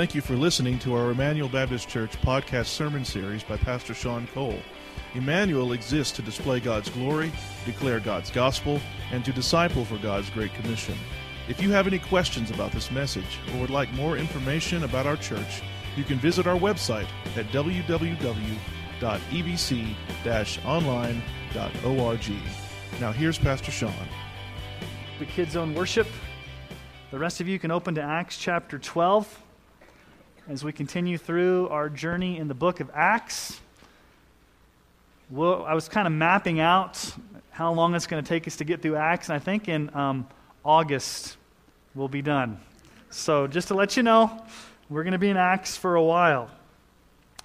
Thank you for listening to our Emmanuel Baptist Church podcast sermon series by Pastor Sean Cole. Emmanuel exists to display God's glory, declare God's gospel, and to disciple for God's great commission. If you have any questions about this message or would like more information about our church, you can visit our website at www.ebc-online.org. Now here's Pastor Sean. The Kids Own Worship. The rest of you can open to Acts chapter 12 as we continue through our journey in the book of Acts. Well, I was kind of mapping out how long it's going to take us to get through Acts, and I think in August we'll be done. So just to let you know, we're going to be in Acts for a while.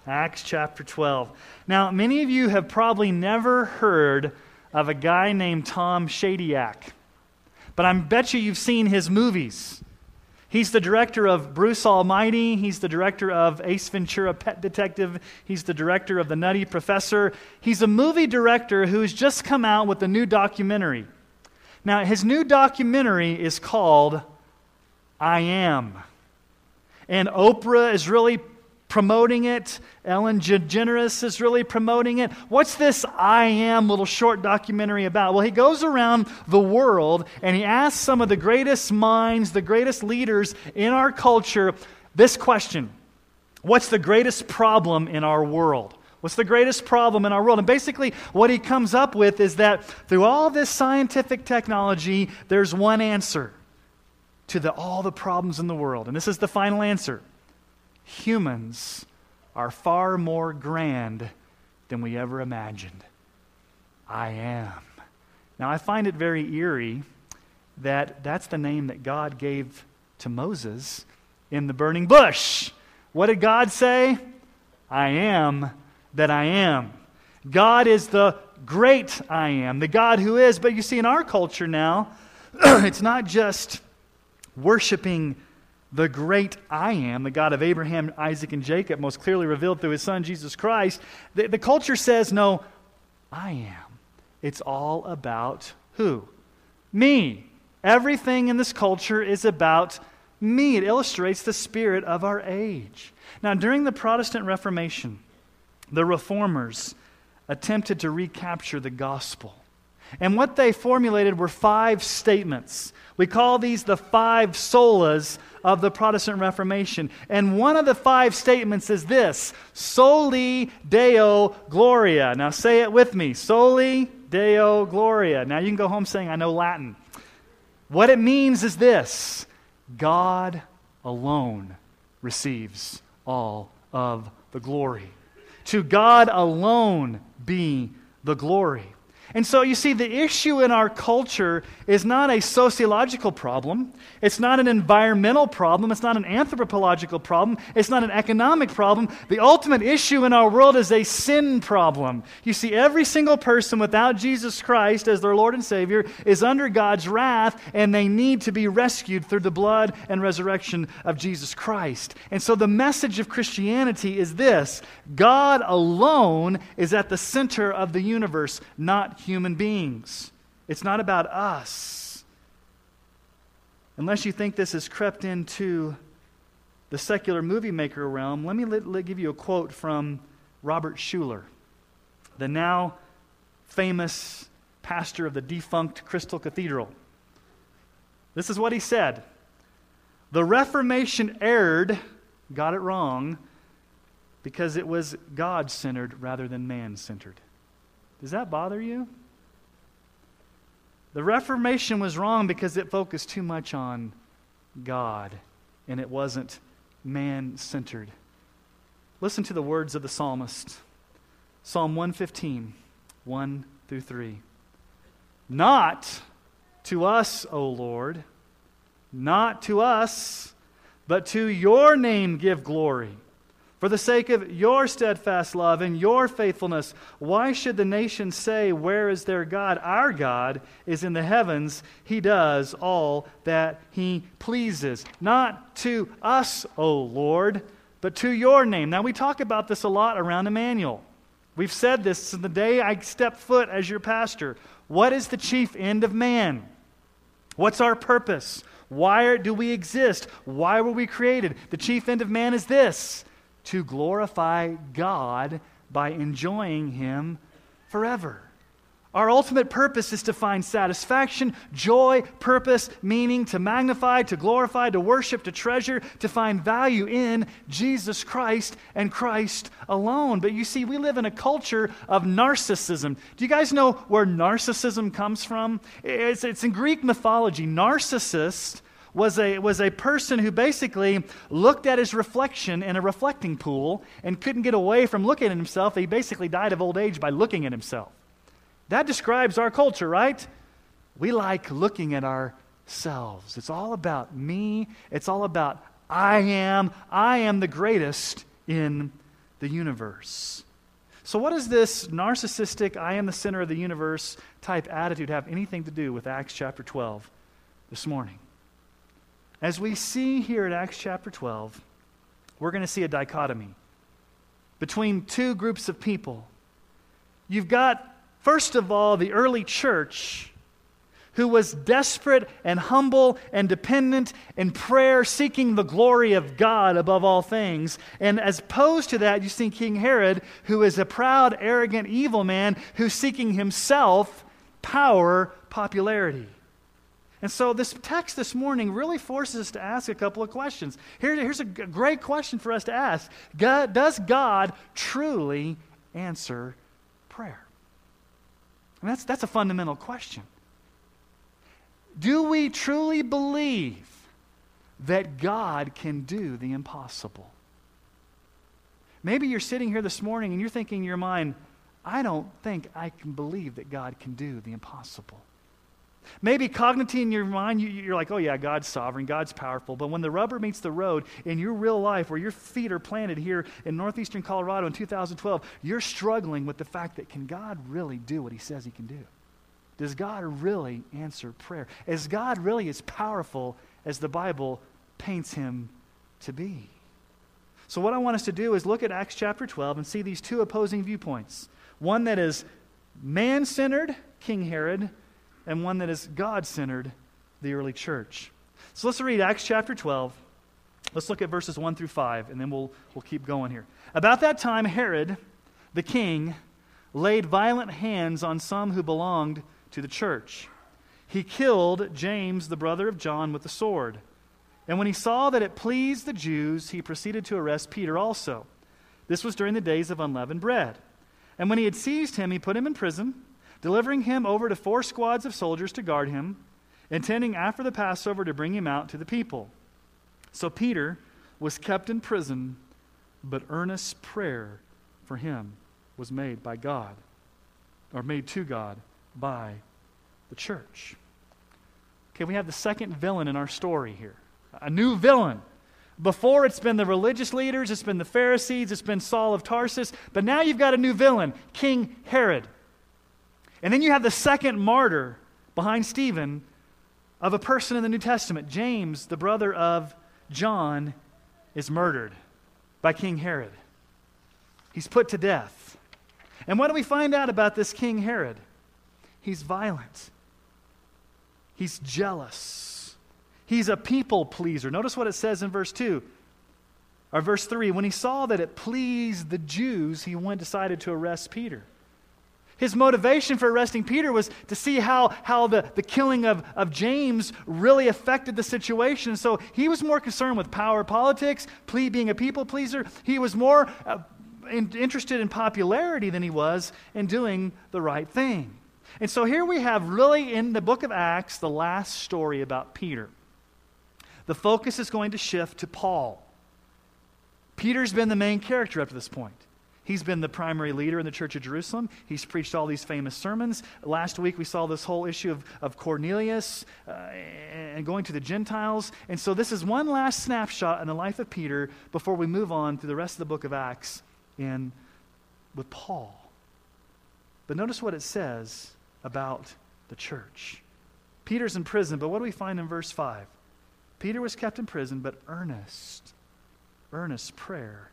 Acts chapter 12. Now, many of you have probably never heard of a guy named Tom Shadyac. But I bet you you've seen his movies. He's the director of Bruce Almighty. He's the director of Ace Ventura Pet Detective. He's the director of The Nutty Professor. He's a movie director who's just come out with a new documentary. Now, his new documentary is called I Am. And Oprah is really promoting it. Ellen DeGeneres is really promoting it. What's this I Am little short documentary about? Well, he goes around the world and he asks some of the greatest minds, the greatest leaders in our culture this question: what's the greatest problem in our world? What's the greatest problem in our world? And basically what he comes up with is that through all this scientific technology, there's one answer to all the problems in the world. And this is the final answer. Humans are far more grand than we ever imagined. I am. Now, I find it very eerie that that's the name that God gave to Moses in the burning bush. What did God say? I am that I am. God is the great I am, the God who is. But you see, in our culture now, it's not just worshiping God, the great I am, the God of Abraham, Isaac, and Jacob, most clearly revealed through his son, Jesus Christ. The culture says, no, I am. It's all about who? Me. Everything in this culture is about me. It illustrates the spirit of our age. Now, during the Protestant Reformation, the Reformers attempted to recapture the gospel. And what they formulated were five statements. We call these the five solas of the Protestant Reformation. And one of the five statements is this: Soli Deo Gloria. Now say it with me. Soli Deo Gloria. Now you can go home saying, I know Latin. What it means is this: God alone receives all of the glory. To God alone be the glory. And so you see, the issue in our culture is not a sociological problem. It's not an environmental problem. It's not an anthropological problem. It's not an economic problem. The ultimate issue in our world is a sin problem. You see, every single person without Jesus Christ as their Lord and Savior is under God's wrath, and they need to be rescued through the blood and resurrection of Jesus Christ. And so the message of Christianity is this: God alone is at the center of the universe, not human beings. It's not about us. Unless you think this has crept into the secular movie maker realm, let me give you a quote from Robert Schuller, the now famous pastor of the defunct Crystal Cathedral. This is what he said: "The Reformation erred, got it wrong, because it was God-centered rather than man-centered." Does that bother you? The Reformation was wrong because it focused too much on God and it wasn't man-centered. Listen to the words of the psalmist. Psalm 115, 1 through 3. "Not to us, O Lord, not to us, but to your name give glory. For the sake of your steadfast love and your faithfulness, why should the nations say, 'Where is their God?' Our God is in the heavens. He does all that he pleases. Not to us, O Lord, but to your name." Now, we talk about this a lot around Emmanuel. We've said this since the day I stepped foot as your pastor. What is the chief end of man? What's our purpose? Why do we exist? Why were we created? The chief end of man is this: to glorify God by enjoying Him forever. Our ultimate purpose is to find satisfaction, joy, purpose, meaning, to magnify, to glorify, to worship, to treasure, to find value in Jesus Christ and Christ alone. But you see, we live in a culture of narcissism. Do you guys know where narcissism comes from? It's in Greek mythology. Narcissist was a person who basically looked at his reflection in a reflecting pool and couldn't get away from looking at himself. He basically died of old age by looking at himself. That describes our culture, right? We like looking at ourselves. It's all about me. It's all about I am. I am the greatest in the universe. So what does this narcissistic, I am the center of the universe type attitude have anything to do with Acts chapter 12 this morning? As we see here at Acts chapter 12, we're going to see a dichotomy between two groups of people. You've got, first of all, the early church, who was desperate and humble and dependent in prayer, seeking the glory of God above all things. And as opposed to that, you see King Herod, who is a proud, arrogant, evil man who's seeking himself power, popularity. And so this text this morning really forces us to ask a couple of questions. Here's a great question for us to ask. Does God truly answer prayer? And that's a fundamental question. Do we truly believe that God can do the impossible? Maybe you're sitting here this morning and you're thinking in your mind, I don't think I can believe that God can do the impossible. Maybe cognitively in your mind, you're like, oh yeah, God's sovereign, God's powerful. But when the rubber meets the road in your real life, where your feet are planted here in northeastern Colorado in 2012, you're struggling with the fact that, can God really do what He says He can do? Does God really answer prayer? Is God really as powerful as the Bible paints Him to be? So what I want us to do is look at Acts chapter 12 and see these two opposing viewpoints. One that is man-centered, King Herod, and one that is God-centered, the early church. So let's read Acts chapter 12. Let's look at verses 1 through 5, and then we'll keep going here. About that time, Herod, the king, laid violent hands on some who belonged to the church. He killed James, the brother of John, with the sword. And when he saw that it pleased the Jews, he proceeded to arrest Peter also. This was during the days of unleavened bread. And when he had seized him, he put him in prison, delivering him over to 4 squads of soldiers to guard him, intending after the Passover to bring him out to the people. So Peter was kept in prison, but earnest prayer for him was made by God, or made to God by the church. Okay, we have the second villain in our story here, a new villain. Before, it's been the religious leaders, it's been the Pharisees, it's been Saul of Tarsus, but now you've got a new villain, King Herod. And then you have the second martyr behind Stephen of a person in the New Testament. James, the brother of John, is murdered by King Herod. He's put to death. And what do we find out about this King Herod? He's violent. He's jealous. He's a people pleaser. Notice what it says in verse 2, or verse 3. When he saw that it pleased the Jews, he decided to arrest Peter. His motivation for arresting Peter was to see how the killing of James really affected the situation. So he was more concerned with power politics, being a people pleaser. He was more interested in popularity than he was in doing the right thing. And so here we have really in the book of Acts the last story about Peter. The focus is going to shift to Paul. Peter's been the main character up to this point. He's been the primary leader in the Church of Jerusalem. He's preached all these famous sermons. Last week we saw this whole issue of Cornelius and going to the Gentiles. And so this is one last snapshot in the life of Peter before we move on to the rest of the book of Acts and with Paul. But notice what it says about the church. Peter's in prison, but what do we find in verse 5? Peter was kept in prison, but earnest prayer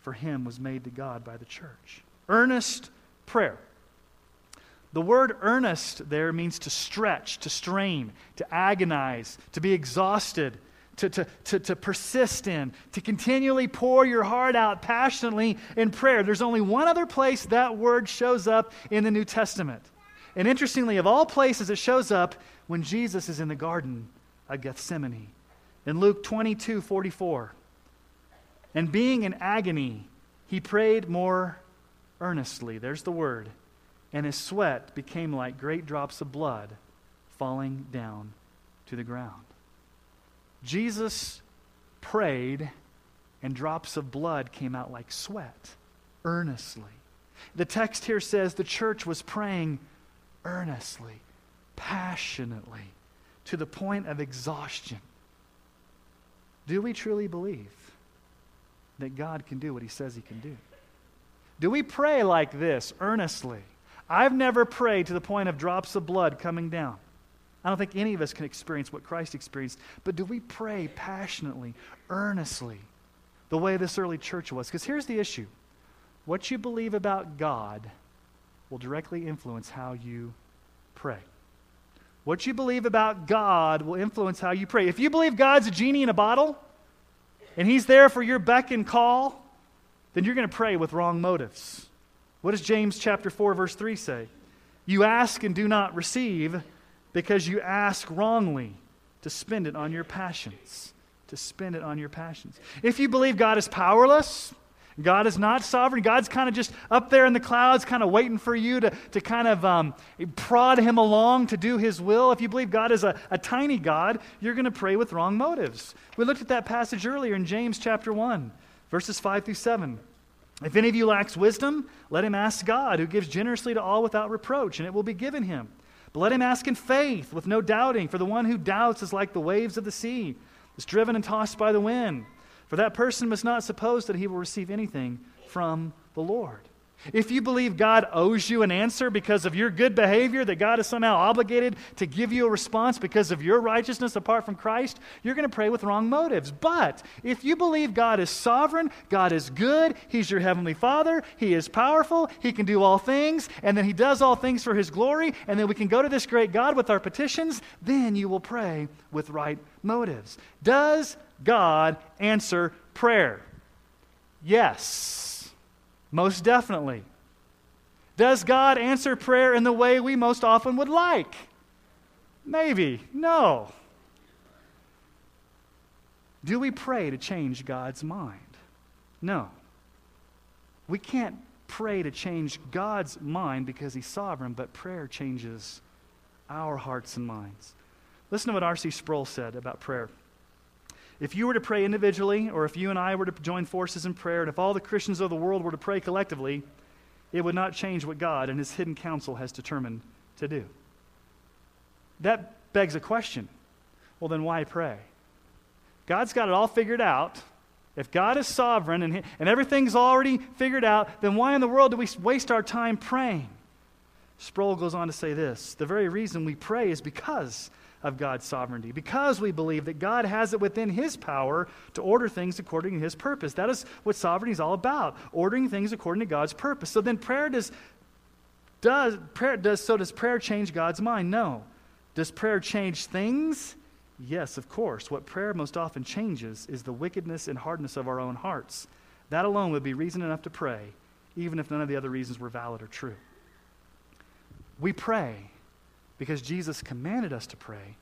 for him was made to God by the church. Earnest prayer. The word earnest there means to stretch, to strain, to agonize, to be exhausted, to persist in, to continually pour your heart out passionately in prayer. There's only one other place that word shows up in the New Testament. And interestingly, of all places, it shows up when Jesus is in the Garden of Gethsemane. In Luke 22:44, and being in agony, he prayed more earnestly. There's the word. And his sweat became like great drops of blood falling down to the ground. Jesus prayed, and drops of blood came out like sweat, earnestly. The text here says the church was praying earnestly, passionately, to the point of exhaustion. Do we truly believe that God can do what he says he can do? Do we pray like this, earnestly? I've never prayed to the point of drops of blood coming down. I don't think any of us can experience what Christ experienced, but do we pray passionately, earnestly, the way this early church was? Because here's the issue. What you believe about God will directly influence how you pray. What you believe about God will influence how you pray. If you believe God's a genie in a bottle, and he's there for your beck and call, then you're going to pray with wrong motives. What does James chapter 4, verse 3 say? You ask and do not receive because you ask wrongly to spend it on your passions. To spend it on your passions. If you believe God is powerless, God is not sovereign, God's kind of just up there in the clouds, kind of waiting for you to kind of prod him along to do his will. If you believe God is a tiny God, you're going to pray with wrong motives. We looked at that passage earlier in James chapter 1, verses 5 through 7. If any of you lacks wisdom, let him ask God, who gives generously to all without reproach, and it will be given him. But let him ask in faith, with no doubting, for the one who doubts is like the waves of the sea, is driven and tossed by the wind. For that person must not suppose that he will receive anything from the Lord. If you believe God owes you an answer because of your good behavior, that God is somehow obligated to give you a response because of your righteousness apart from Christ, you're going to pray with wrong motives. But if you believe God is sovereign, God is good, he's your heavenly Father, he is powerful, he can do all things, and then he does all things for his glory, and then we can go to this great God with our petitions, then you will pray with right motives. Does God answer prayer? Yes. Most definitely. Does God answer prayer in the way we most often would like? Maybe. No. Do we pray to change God's mind? No. We can't pray to change God's mind because he's sovereign, but prayer changes our hearts and minds. Listen to what R.C. Sproul said about prayer. If you were to pray individually, or if you and I were to join forces in prayer, and if all the Christians of the world were to pray collectively, it would not change what God and his hidden counsel has determined to do. That begs a question. Well, then why pray? God's got it all figured out. If God is sovereign and everything's already figured out, then why in the world do we waste our time praying? Sproul goes on to say this, the very reason we pray is because of God's sovereignty, because we believe that God has it within his power to order things according to his purpose. That is what sovereignty is all about, ordering things according to God's purpose. So then does prayer change God's mind? No. Does prayer change things? Yes, of course. What prayer most often changes is the wickedness and hardness of our own hearts. That alone would be reason enough to pray, even if none of the other reasons were valid or true. We pray because Jesus commanded us to pray,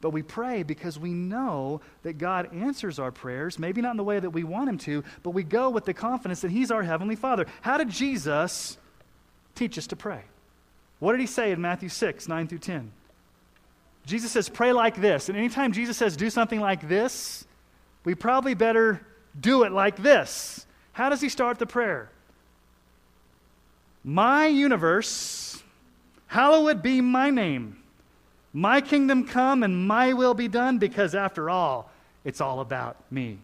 but we pray because we know that God answers our prayers, maybe not in the way that we want him to, but we go with the confidence that he's our heavenly Father. How did Jesus teach us to pray? What did he say in Matthew 6, 9 through 10? Jesus says, pray like this. And anytime Jesus says, do something like this, we probably better do it like this. How does he start the prayer? My universe, hallowed be my name. My kingdom come and my will be done, because after all, it's all about me.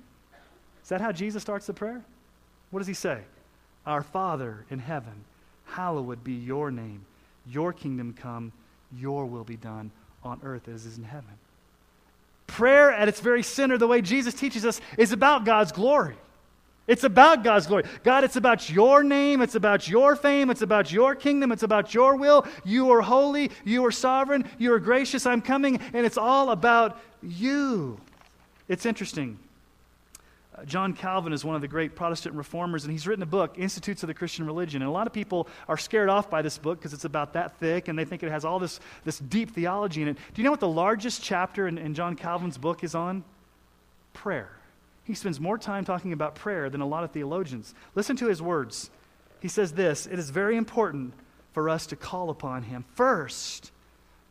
Is that how Jesus starts the prayer? What does he say? Our Father in heaven, hallowed be your name. Your kingdom come, your will be done on earth as is in heaven. Prayer at its very center, the way Jesus teaches us, is about God's glory. It's about God's glory. God, it's about your name. It's about your fame. It's about your kingdom. It's about your will. You are holy. You are sovereign. You are gracious. I'm coming. And it's all about you. It's interesting. John Calvin is one of the great Protestant reformers, and he's written a book, Institutes of the Christian Religion. And a lot of people are scared off by this book because it's about that thick, and they think it has all this deep theology in it. Do you know what the largest chapter in John Calvin's book is on? Prayer. He spends more time talking about prayer than a lot of theologians. Listen to his words. He says this, "It is very important for us to call upon him first,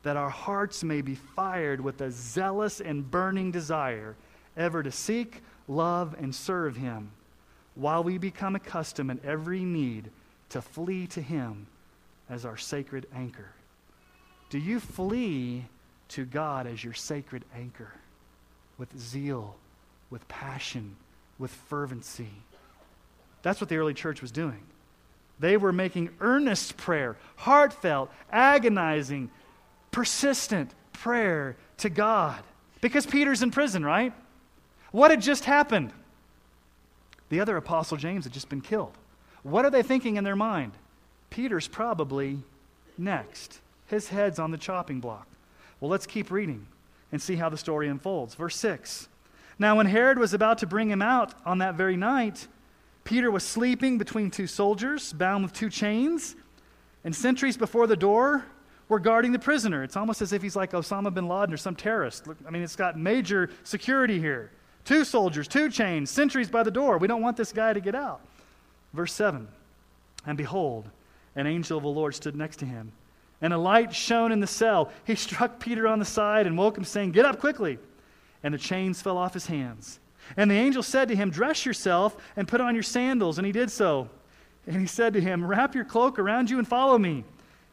that our hearts may be fired with a zealous and burning desire ever to seek, love, and serve him, while we become accustomed in every need to flee to him as our sacred anchor." Do you flee to God as your sacred anchor with zeal, with passion, with fervency? That's what the early church was doing. They were making earnest prayer, heartfelt, agonizing, persistent prayer to God. Because Peter's in prison, right? What had just happened? The other apostle, James, had just been killed. What are they thinking in their mind? Peter's probably next. His head's on the chopping block. Well, let's keep reading and see how the story unfolds. Verse 6. "Now when Herod was about to bring him out on that very night, Peter was sleeping between two soldiers, bound with two chains, and sentries before the door were guarding the prisoner." It's almost as if he's like Osama bin Laden or some terrorist. Look, I mean, it's got major security here. Two soldiers, two chains, sentries by the door. We don't want this guy to get out. Verse 7, "And behold, an angel of the Lord stood next to him, and a light shone in the cell. He struck Peter on the side and woke him, saying, 'Get up quickly.' And the chains fell off his hands. And the angel said to him, 'Dress yourself and put on your sandals.' And he did so. And he said to him, 'Wrap your cloak around you and follow me.'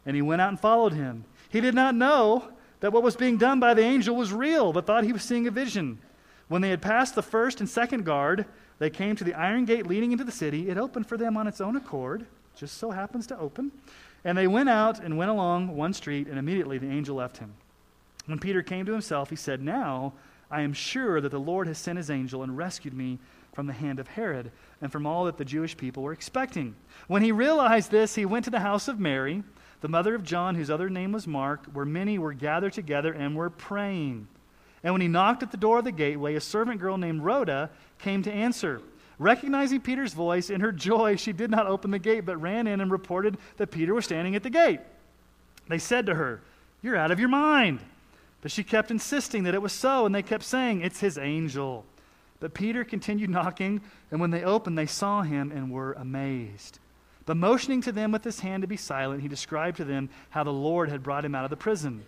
And he went out and followed him. He did not know that what was being done by the angel was real, but thought he was seeing a vision. When they had passed the first and second guard, they came to the iron gate leading into the city. It opened for them on its own accord," just so happens to open, "and they went out and went along one street, and immediately the angel left him. When Peter came to himself, he said, 'Now I am sure that the Lord has sent his angel and rescued me from the hand of Herod and from all that the Jewish people were expecting.' When he realized this, he went to the house of Mary, the mother of John, whose other name was Mark, where many were gathered together and were praying. And when he knocked at the door of the gateway, a servant girl named Rhoda came to answer. Recognizing Peter's voice, in her joy, she did not open the gate, but ran in and reported that Peter was standing at the gate. They said to her, 'You're out of your mind.' But she kept insisting that it was so, and they kept saying, 'It's his angel.' But Peter continued knocking, and when they opened, they saw him and were amazed. But motioning to them with his hand to be silent, he described to them how the Lord had brought him out of the prison.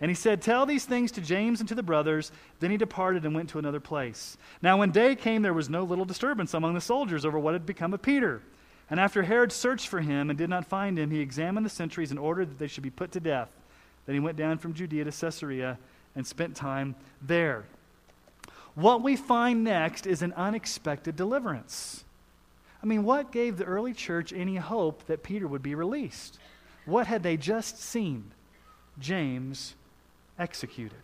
And he said, 'Tell these things to James and to the brothers.' Then he departed and went to another place. Now when day came, there was no little disturbance among the soldiers over what had become of Peter. And after Herod searched for him and did not find him, he examined the sentries and ordered that they should be put to death. Then he went down from Judea to Caesarea and spent time there." What we find next is an unexpected deliverance. I mean, what gave the early church any hope that Peter would be released? What had they just seen? James executed.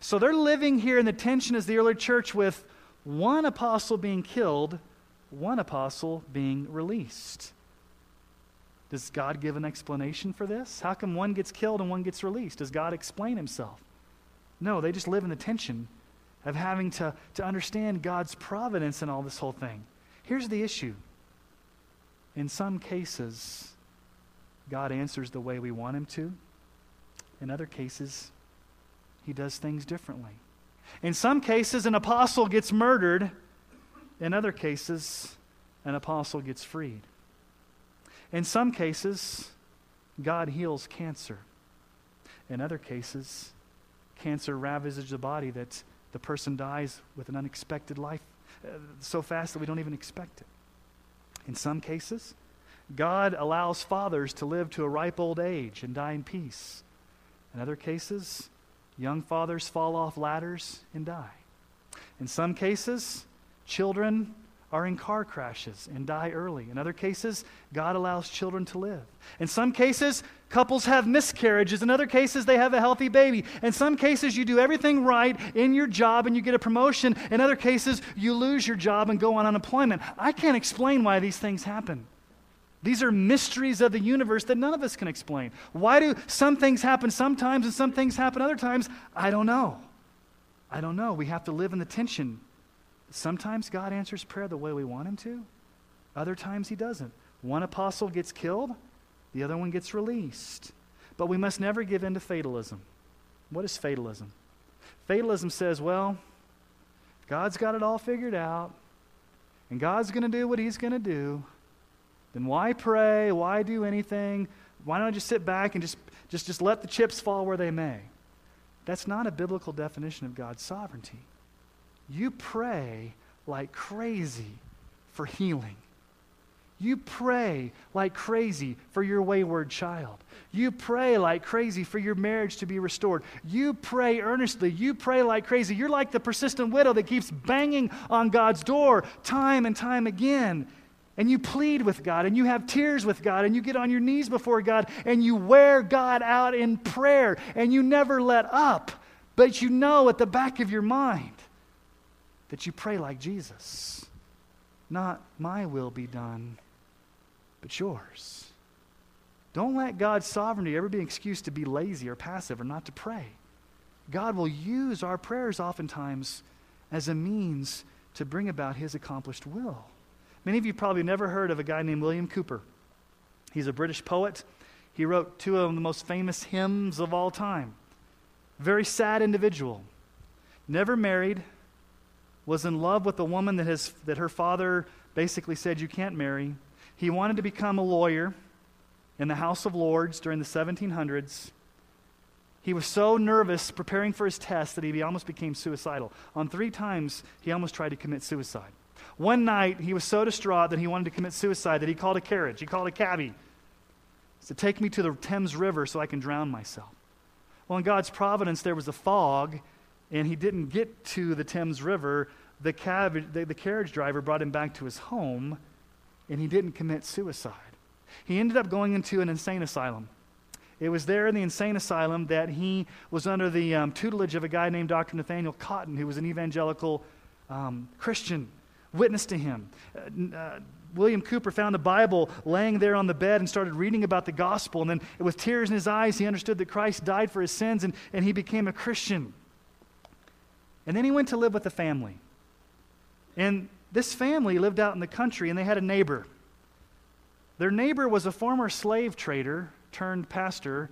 So they're living here in the tension as the early church with one apostle being killed, one apostle being released. Does God give an explanation for this? How come one gets killed and one gets released? Does God explain himself? No, they just live in the tension of having to understand God's providence in all this whole thing. Here's the issue. In some cases, God answers the way we want him to. In other cases, he does things differently. In some cases, an apostle gets murdered. In other cases, an apostle gets freed. In some cases, God heals cancer. In other cases, cancer ravages the body that the person dies with an unexpected life, so fast that we don't even expect it. In some cases, God allows fathers to live to a ripe old age and die in peace. In other cases, young fathers fall off ladders and die. In some cases, children are in car crashes and die early. In other cases, God allows children to live. In some cases, couples have miscarriages. In other cases, they have a healthy baby. In some cases, you do everything right in your job and you get a promotion. In other cases, you lose your job and go on unemployment. I can't explain why these things happen. These are mysteries of the universe that none of us can explain. Why do some things happen sometimes and some things happen other times? I don't know. We have to live in the tension. Sometimes God answers prayer the way we want him to. Other times he doesn't. One apostle gets killed, the other one gets released. But we must never give in to fatalism. What is fatalism? Fatalism says, well, God's got it all figured out, and God's going to do what he's going to do. Then why pray? Why do anything? Why don't I just sit back and just let the chips fall where they may? That's not a biblical definition of God's sovereignty. You pray like crazy for healing. You pray like crazy for your wayward child. You pray like crazy for your marriage to be restored. You pray earnestly. You pray like crazy. You're like the persistent widow that keeps banging on God's door time and time again. And you plead with God, and you have tears with God, and you get on your knees before God, and you wear God out in prayer, and you never let up. But you know at the back of your mind that you pray like Jesus. Not my will be done, but yours. Don't let God's sovereignty ever be an excuse to be lazy or passive or not to pray. God will use our prayers oftentimes as a means to bring about his accomplished will. Many of you probably never heard of a guy named William Cowper. He's a British poet. He wrote two of the most famous hymns of all time. Very sad individual. Never married. Was in love with a woman that her father basically said, you can't marry. He wanted to become a lawyer in the House of Lords during the 1700s. He was so nervous preparing for his test that he almost became suicidal. On 3 times, he almost tried to commit suicide. One night, he was so distraught that he wanted to commit suicide that he called a carriage. He called a cabbie. He said, take me to the Thames River so I can drown myself. Well, in God's providence, there was a fog, and he didn't get to the Thames River. The carriage driver brought him back to his home, and he didn't commit suicide. He ended up going into an insane asylum. It was there in the insane asylum that he was under the tutelage of a guy named Dr. Nathaniel Cotton, who was an evangelical Christian. Witness to him. William Cowper found a Bible laying there on the bed and started reading about the gospel. And then with tears in his eyes, he understood that Christ died for his sins and he became a Christian. And then he went to live with a family. And this family lived out in the country and they had a neighbor. Their neighbor was a former slave trader turned pastor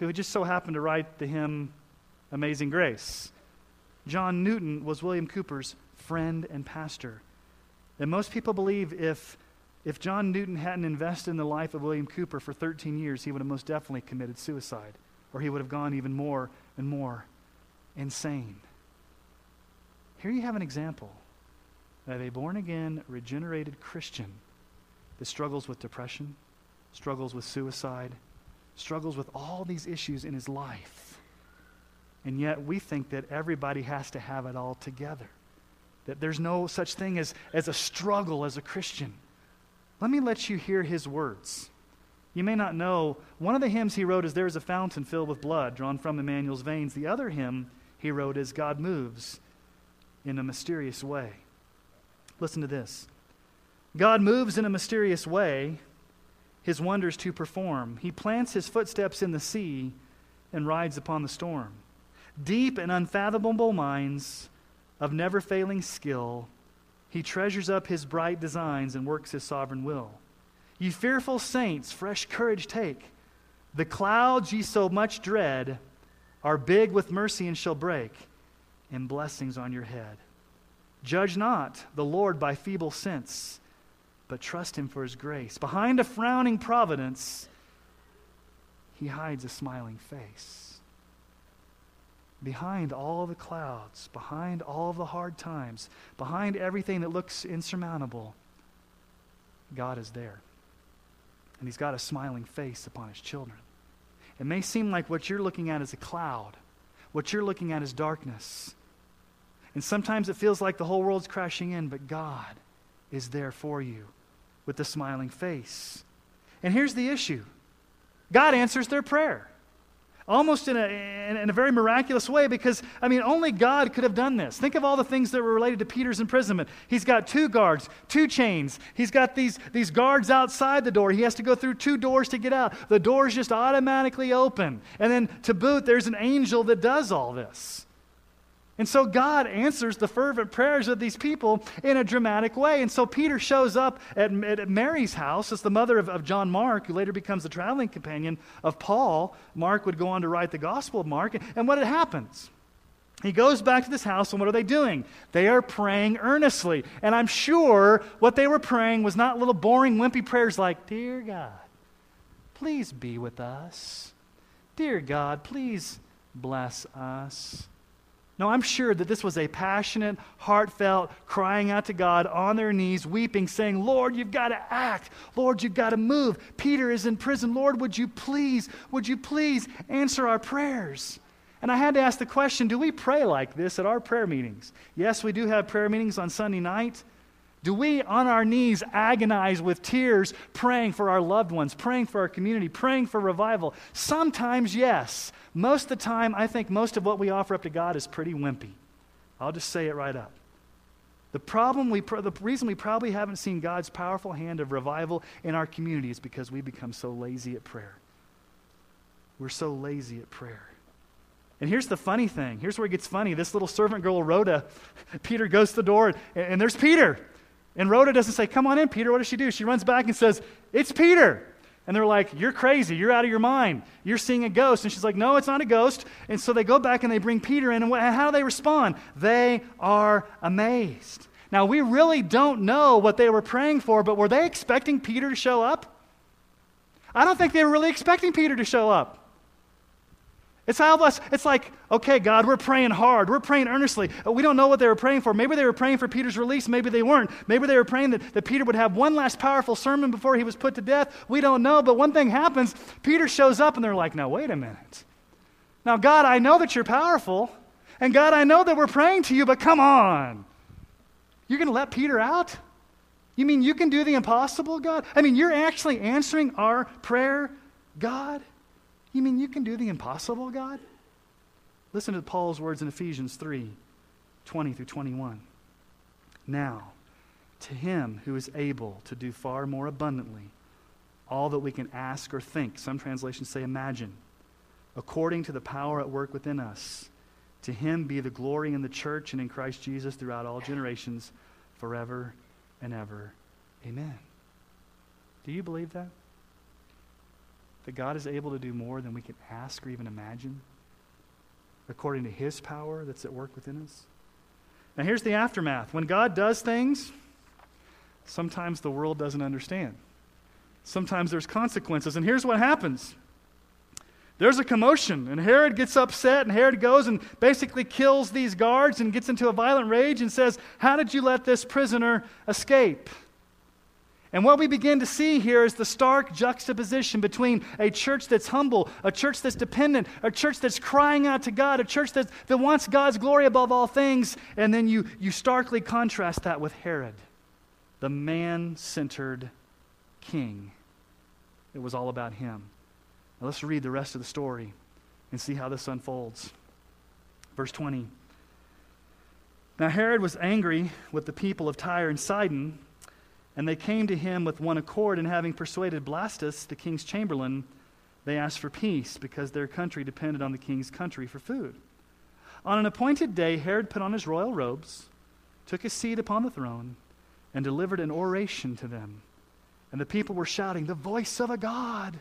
who just so happened to write the hymn, Amazing Grace. John Newton was William Cowper's friend and pastor. And most people believe if John Newton hadn't invested in the life of William Cowper for 13 years, he would have most definitely committed suicide, or he would have gone even more and more insane. Here you have an example of a born-again, regenerated Christian that struggles with depression, struggles with suicide, struggles with all these issues in his life. And yet we think that everybody has to have it all together. That there's no such thing as a struggle as a Christian. Let me let you hear his words. You may not know, one of the hymns he wrote is There is a Fountain Filled with Blood, drawn from Emmanuel's veins. The other hymn he wrote is God Moves in a Mysterious Way. Listen to this. God moves in a mysterious way, his wonders to perform. He plants his footsteps in the sea and rides upon the storm. Deep and unfathomable minds of never-failing skill, he treasures up his bright designs and works his sovereign will. Ye fearful saints, fresh courage take. The clouds ye so much dread are big with mercy and shall break, and blessings on your head. Judge not the Lord by feeble sense, but trust him for his grace. Behind a frowning providence, he hides a smiling face. Behind all the clouds, behind all the hard times, behind everything that looks insurmountable, God is there. And he's got a smiling face upon his children. It may seem like what you're looking at is a cloud. What you're looking at is darkness. And sometimes it feels like the whole world's crashing in, but God is there for you with a smiling face. And here's the issue. God answers their prayer, almost in a very miraculous way, because, I mean, only God could have done this. Think of all the things that were related to Peter's imprisonment. He's got 2 guards, 2 chains. He's got these guards outside the door. He has to go through 2 doors to get out. The doors just automatically open. And then to boot, there's an angel that does all this. And so God answers the fervent prayers of these people in a dramatic way. And so Peter shows up at Mary's house as the mother of John Mark, who later becomes the traveling companion of Paul. Mark would go on to write the Gospel of Mark. And what happens? He goes back to this house, and what are they doing? They are praying earnestly. And I'm sure what they were praying was not little boring, wimpy prayers like, "Dear God, please be with us. Dear God, please bless us." No, I'm sure that this was a passionate, heartfelt, crying out to God on their knees, weeping, saying, "Lord, you've got to act. Lord, you've got to move. Peter is in prison. Lord, would you please answer our prayers?" And I had to ask the question, do we pray like this at our prayer meetings? Yes, we do have prayer meetings on Sunday night. Do we, on our knees, agonize with tears, praying for our loved ones, praying for our community, praying for revival? Sometimes, yes. Most of the time, I think most of what we offer up to God is pretty wimpy. I'll just say it right up. The reason we probably haven't seen God's powerful hand of revival in our community is because we become so lazy at prayer. We're so lazy at prayer. And here's the funny thing. Here's where it gets funny. This little servant girl, Rhoda, Peter goes to the door, and there's Peter. And Rhoda doesn't say, "Come on in, Peter." What does she do? She runs back and says, "It's Peter." And they're like, "You're crazy. You're out of your mind. You're seeing a ghost." And she's like, "No, it's not a ghost." And so they go back and they bring Peter in. And how do they respond? They are amazed. Now, we really don't know what they were praying for, but were they expecting Peter to show up? I don't think they were really expecting Peter to show up. It's like, okay, God, we're praying hard. We're praying earnestly. We don't know what they were praying for. Maybe they were praying for Peter's release. Maybe they weren't. Maybe they were praying that Peter would have one last powerful sermon before he was put to death. We don't know, but one thing happens. Peter shows up, and they're like, "Now, wait a minute. Now, God, I know that you're powerful, and God, I know that we're praying to you, but come on. You're going to let Peter out? You mean you can do the impossible, God? I mean, you're actually answering our prayer, God? You mean you can do the impossible, God?" Listen to Paul's words in Ephesians 3:20 through 21. "Now, to him who is able to do far more abundantly all that we can ask or think," some translations say imagine, "according to the power at work within us, to him be the glory in the church and in Christ Jesus throughout all generations, forever and ever. Amen." Do you believe that? That God is able to do more than we can ask or even imagine, according to his power that's at work within us? Now here's the aftermath. When God does things, sometimes the world doesn't understand. Sometimes there's consequences, and here's what happens. There's a commotion, and Herod gets upset, and Herod goes and basically kills these guards and gets into a violent rage and says, "How did you let this prisoner escape?" And what we begin to see here is the stark juxtaposition between a church that's humble, a church that's dependent, a church that's crying out to God, a church that wants God's glory above all things, and then you starkly contrast that with Herod, the man-centered king. It was all about him. Now let's read the rest of the story and see how this unfolds. Verse 20. "Now Herod was angry with the people of Tyre and Sidon, and they came to him with one accord, and having persuaded Blastus, the king's chamberlain, they asked for peace, because their country depended on the king's country for food. On an appointed day, Herod put on his royal robes, took his seat upon the throne, and delivered an oration to them. And the people were shouting, 'The voice of a God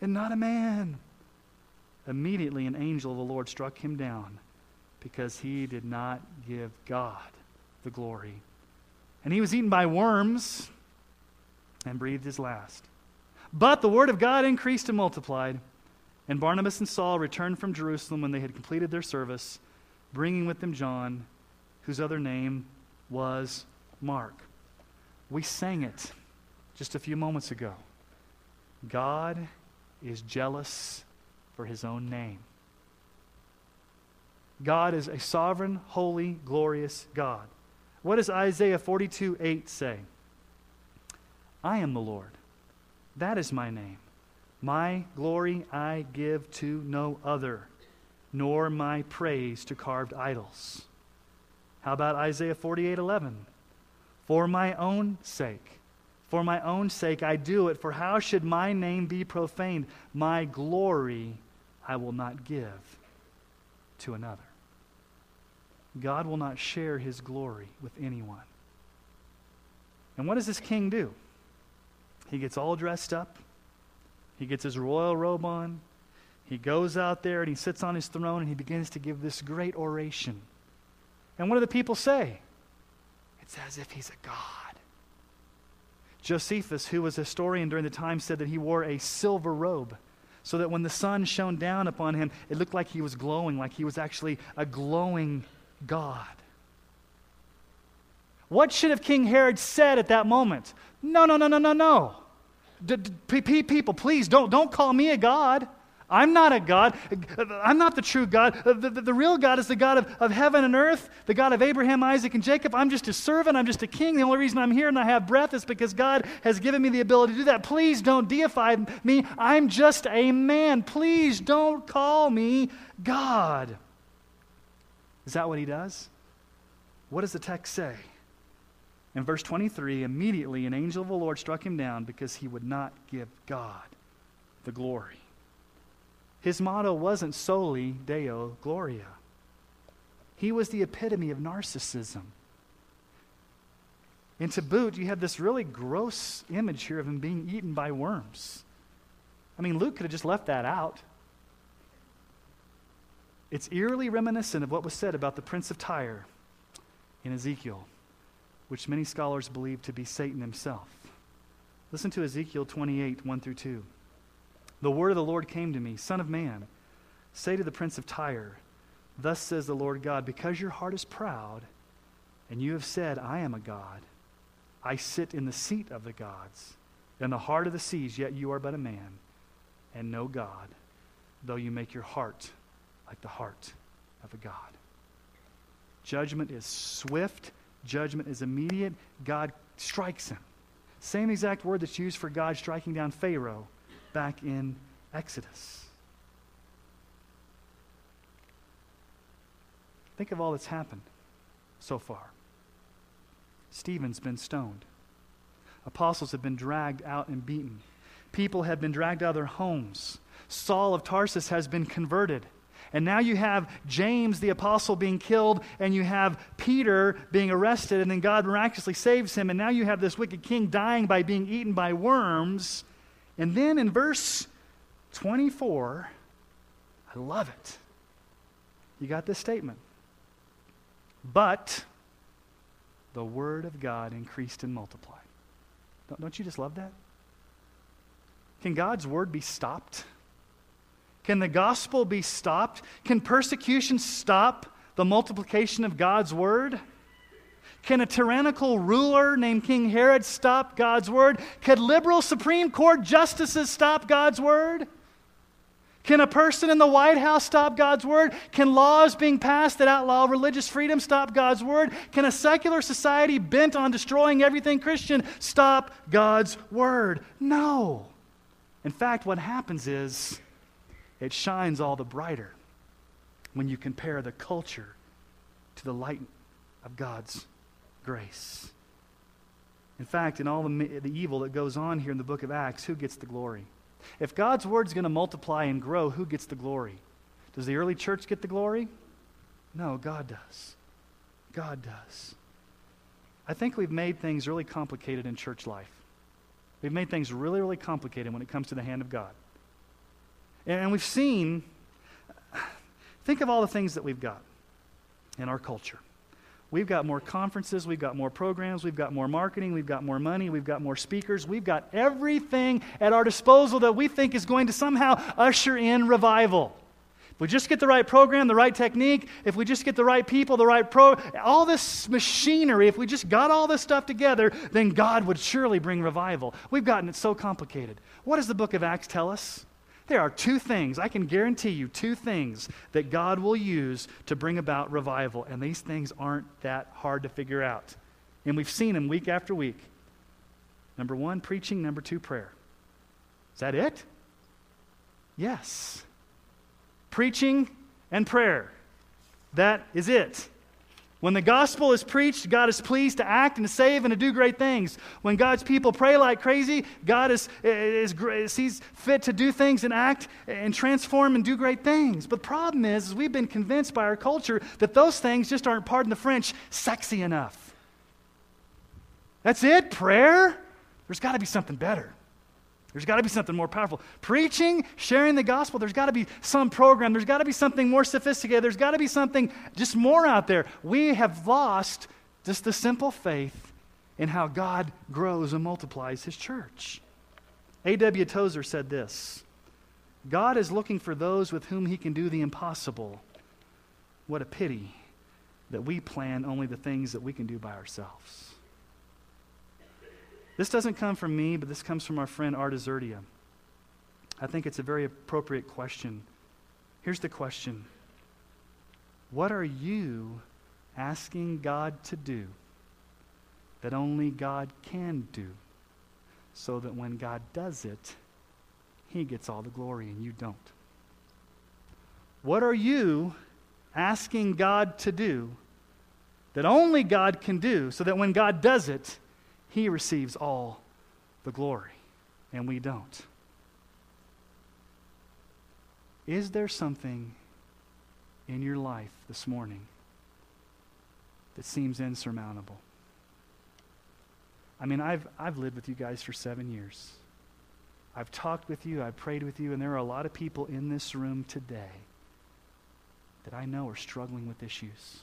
and not a man.' Immediately an angel of the Lord struck him down, because he did not give God the glory. And he was eaten by worms and breathed his last. But the word of God increased and multiplied, and Barnabas and Saul returned from Jerusalem when they had completed their service, bringing with them John, whose other name was Mark." We sang it just a few moments ago. God is jealous for his own name. God is a sovereign, holy, glorious God. What does Isaiah 42:8 say? I am the Lord. That is my name. My glory I give to no other, nor my praise to carved idols." How about Isaiah 48:11? "For my own sake, for my own sake I do it, for how should my name be profaned? My glory I will not give to another." God will not share his glory with anyone. And what does this king do? He gets all dressed up. He gets his royal robe on. He goes out there and he sits on his throne and he begins to give this great oration. And what do the people say? It's as if he's a god. Josephus, who was a historian during the time, said that he wore a silver robe so that when the sun shone down upon him, it looked like he was glowing, like he was actually a glowing god. What should have King Herod said at that moment? No. People, please don't call me a god. I'm not a god. I'm not the true God. The real God is the God of heaven and earth, the God of Abraham, Isaac, and Jacob. I'm just a servant. I'm just a king. The only reason I'm here and I have breath is because God has given me the ability to do that. Please don't deify me. I'm just a man. Please don't call me God. Is that what he does? What does the text say? In verse 23, immediately an angel of the Lord struck him down because he would not give God the glory. His motto wasn't Soli Deo Gloria. He was the epitome of narcissism. And to boot, you have this really gross image here of him being eaten by worms. I mean, Luke could have just left that out. It's eerily reminiscent of what was said about the Prince of Tyre in Ezekiel, which many scholars believe to be Satan himself. Listen to Ezekiel 28:1-2. "The word of the Lord came to me, Son of man, say to the Prince of Tyre, thus says the Lord God, because your heart is proud, and you have said, I am a god, I sit in the seat of the gods, in the heart of the seas, yet you are but a man, and no god, though you make your heart like the heart of a god." Judgment is swift. Judgment is immediate. God strikes him. Same exact word that's used for God striking down Pharaoh back in Exodus. Think of all that's happened so far. Stephen's been stoned. Apostles have been dragged out and beaten. People have been dragged out of their homes. Saul of Tarsus has been converted. And now you have James the apostle being killed, and you have Peter being arrested, and then God miraculously saves him, and now you have this wicked king dying by being eaten by worms. And then in verse 24, I love it. You got this statement. "But the word of God increased and multiplied." Don't you just love that? Can God's word be stopped? Can the gospel be stopped? Can persecution stop the multiplication of God's word? Can a tyrannical ruler named King Herod stop God's word? Can liberal Supreme Court justices stop God's word? Can a person in the White House stop God's word? Can laws being passed that outlaw religious freedom stop God's word? Can a secular society bent on destroying everything Christian stop God's word? No. In fact, what happens is, it shines all the brighter when you compare the culture to the light of God's grace. In fact, in all the evil that goes on here in the book of Acts, who gets the glory? If God's word's going to multiply and grow, who gets the glory? Does the early church get the glory? No, God does. God does. I think we've made things really complicated in church life. We've made things really, really complicated when it comes to the hand of God. And we've seen, think of all the things that we've got in our culture. We've got more conferences, we've got more programs, we've got more marketing, we've got more money, we've got more speakers, we've got everything at our disposal that we think is going to somehow usher in revival. If we just get the right program, the right technique, if we just get the right people, the right all this machinery, if we just got all this stuff together, then God would surely bring revival. We've gotten it so complicated. What does the book of Acts tell us? There are two things, I can guarantee you, two things that God will use to bring about revival, and these things aren't that hard to figure out. And we've seen them week after week. Number one, preaching. Number two, prayer. Is that it? Yes. Preaching and prayer. That is it. When the gospel is preached, God is pleased to act and to save and to do great things. When God's people pray like crazy, God sees fit to do things and act and transform and do great things. But the problem is we've been convinced by our culture that those things just aren't, pardon the French, sexy enough. That's it? Prayer? There's got to be something better. There's got to be something more powerful. Preaching, sharing the gospel, there's got to be some program. There's got to be something more sophisticated. There's got to be something just more out there. We have lost just the simple faith in how God grows and multiplies his church. A. W. Tozer said this, "God is looking for those with whom he can do the impossible. What a pity that we plan only the things that we can do by ourselves." This doesn't come from me, but this comes from our friend Art Azurdia. I think it's a very appropriate question. Here's the question. What are you asking God to do that only God can do, so that when God does it, he gets all the glory and you don't? What are you asking God to do that only God can do, so that when God does it, he receives all the glory, and we don't? Is there something in your life this morning that seems insurmountable? I mean, I've lived with you guys for 7 years. I've talked with you, I've prayed with you, and there are a lot of people in this room today that I know are struggling with issues.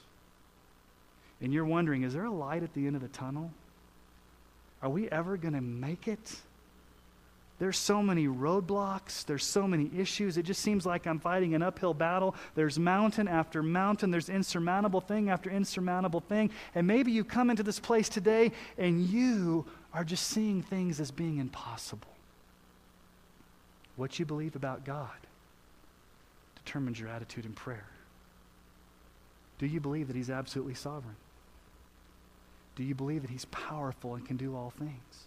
And you're wondering, is there a light at the end of the tunnel? Are we ever going to make it? There's so many roadblocks. There's so many issues. It just seems like I'm fighting an uphill battle. There's mountain after mountain. There's insurmountable thing after insurmountable thing. And maybe you come into this place today and you are just seeing things as being impossible. What you believe about God determines your attitude in prayer. Do you believe that he's absolutely sovereign? Do you believe that he's powerful and can do all things?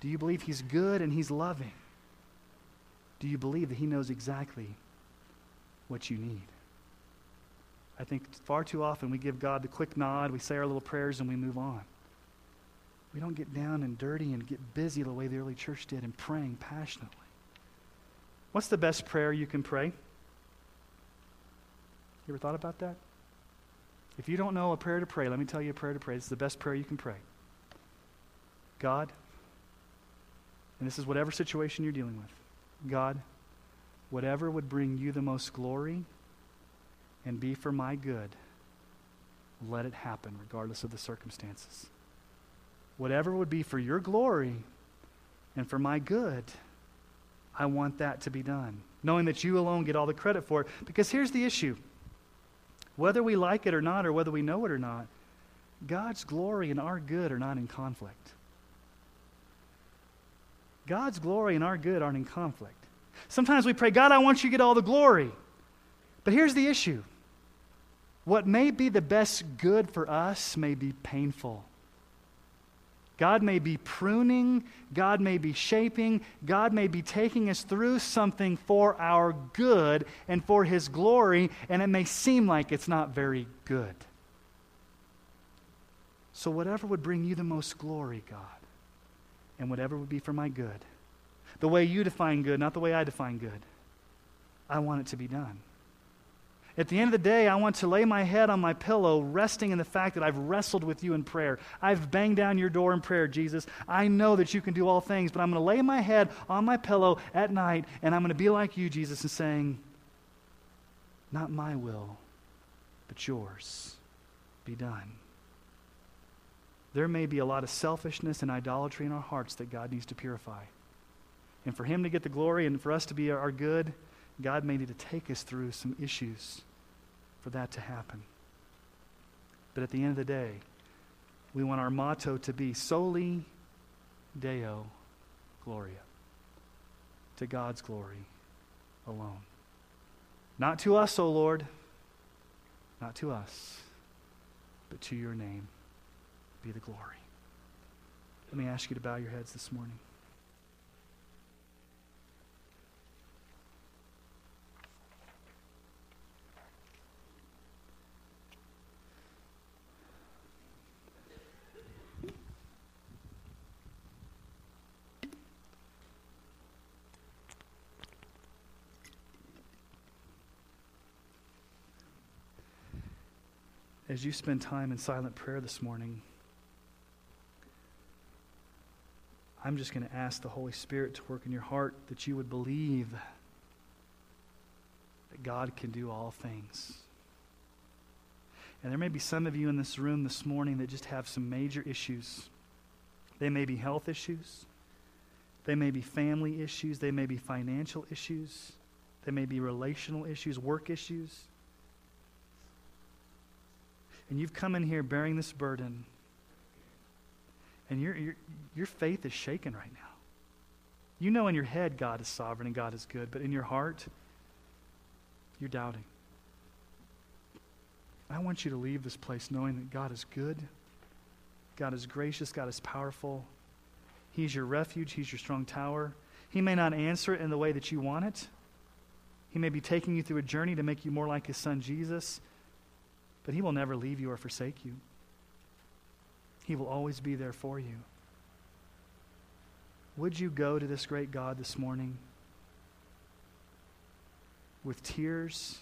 Do you believe he's good and he's loving? Do you believe that he knows exactly what you need? I think far too often we give God the quick nod, we say our little prayers, and we move on. We don't get down and dirty and get busy the way the early church did in praying passionately. What's the best prayer you can pray? You ever thought about that? If you don't know a prayer to pray, let me tell you a prayer to pray. This is the best prayer you can pray. God, and this is whatever situation you're dealing with, God, whatever would bring you the most glory and be for my good, let it happen regardless of the circumstances. Whatever would be for your glory and for my good, I want that to be done, knowing that you alone get all the credit for it. Because here's the issue. Whether we like it or not, or whether we know it or not, God's glory and our good are not in conflict. God's glory and our good aren't in conflict. Sometimes we pray, God, I want you to get all the glory. But here's the issue. What may be the best good for us may be painful. God may be pruning, God may be shaping, God may be taking us through something for our good and for his glory, and it may seem like it's not very good. So whatever would bring you the most glory, God, and whatever would be for my good, the way you define good, not the way I define good, I want it to be done. At the end of the day, I want to lay my head on my pillow, resting in the fact that I've wrestled with you in prayer. I've banged down your door in prayer, Jesus. I know that you can do all things, but I'm going to lay my head on my pillow at night, and I'm going to be like you, Jesus, and saying, not my will, but yours be done. There may be a lot of selfishness and idolatry in our hearts that God needs to purify. And for him to get the glory and for us to be our good, God may need to take us through some issues for that to happen. But at the end of the day, we want our motto to be Soli Deo Gloria, to God's glory alone. Not to us, O Lord, not to us, but to your name be the glory. Let me ask you to bow your heads this morning. As you spend time in silent prayer this morning, I'm just going to ask the Holy Spirit to work in your heart that you would believe that God can do all things. And there may be some of you in this room this morning that just have some major issues. They may be health issues. They may be family issues. They may be financial issues. They may be relational issues, work issues. And you've come in here bearing this burden, and your faith is shaken right now. You know in your head God is sovereign and God is good, but in your heart, you're doubting. I want you to leave this place knowing that God is good, God is gracious, God is powerful. He's your refuge, He's your strong tower. He may not answer it in the way that you want it. He may be taking you through a journey to make you more like His Son Jesus, but He will never leave you or forsake you. He will always be there for you. Would you go to this great God this morning with tears,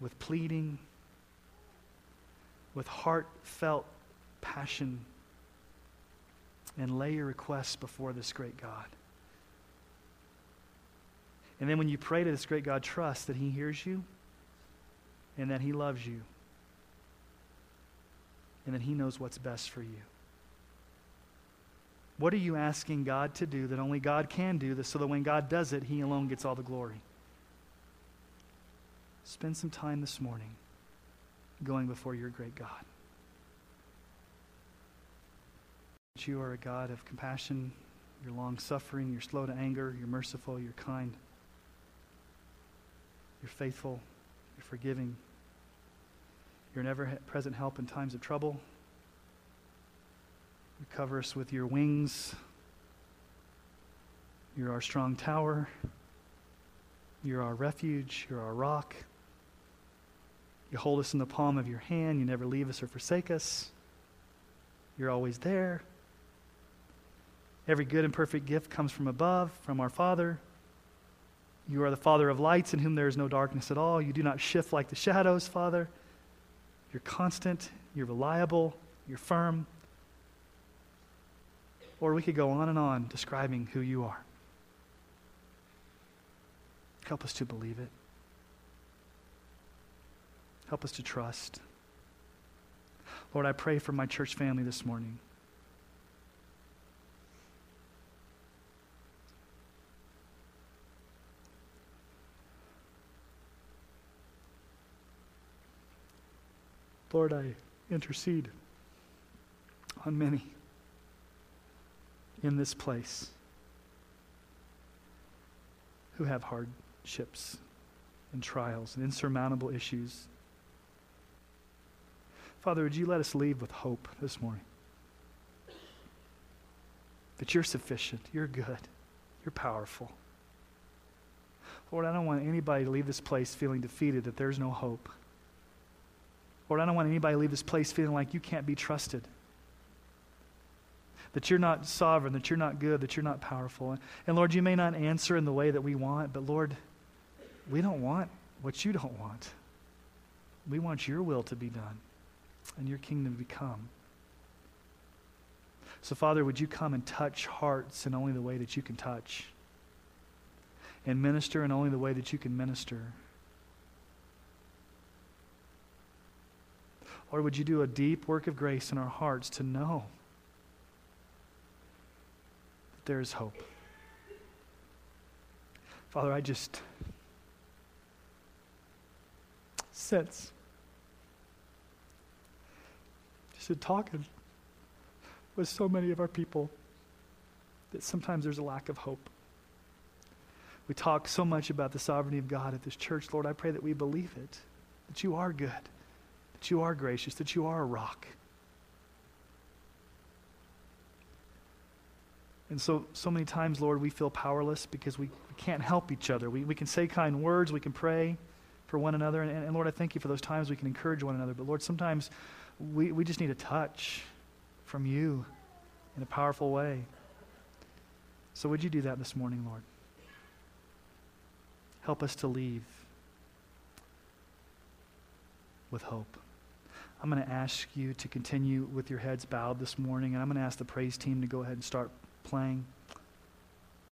with pleading, with heartfelt passion, and lay your requests before this great God? And then when you pray to this great God, trust that He hears you, and that He loves you, and that He knows what's best for you. What are you asking God to do that only God can do, so that when God does it, He alone gets all the glory? Spend some time this morning going before your great God. You are a God of compassion, you're long-suffering, you're slow to anger, you're merciful, you're kind, you're faithful, you're forgiving. You're an ever-present help in times of trouble. You cover us with your wings. You're our strong tower. You're our refuge. You're our rock. You hold us in the palm of your hand. You never leave us or forsake us. You're always there. Every good and perfect gift comes from above, from our Father. You are the Father of lights, in whom there is no darkness at all. You do not shift like the shadows, Father. You're constant, you're reliable, you're firm. Or we could go on and on describing who you are. Help us to believe it. Help us to trust. Lord, I pray for my church family this morning. Lord, I intercede on many in this place who have hardships and trials and insurmountable issues. Father, would you let us leave with hope this morning? That you're sufficient, you're good, you're powerful. Lord, I don't want anybody to leave this place feeling defeated, that there's no hope. Lord, I don't want anybody to leave this place feeling like you can't be trusted, that you're not sovereign, that you're not good, that you're not powerful. And Lord, you may not answer in the way that we want, but Lord, we don't want what you don't want. We want your will to be done and your kingdom to come. So Father, would you come and touch hearts in only the way that you can touch, and minister in only the way that you can minister. Lord, would you do a deep work of grace in our hearts to know that there is hope. Father, I just sense, just in talking with so many of our people, that sometimes there's a lack of hope. We talk so much about the sovereignty of God at this church. Lord, I pray that we believe it, that you are good, that you are gracious, that you are a rock. And so many times, Lord, we feel powerless because we can't help each other. We can say kind words, we can pray for one another, and Lord, I thank you for those times we can encourage one another. But Lord, sometimes we just need a touch from you in a powerful way. So would you do that this morning, Lord? Help us to leave with hope. I'm going to ask you to continue with your heads bowed this morning, and I'm going to ask the praise team to go ahead and start playing.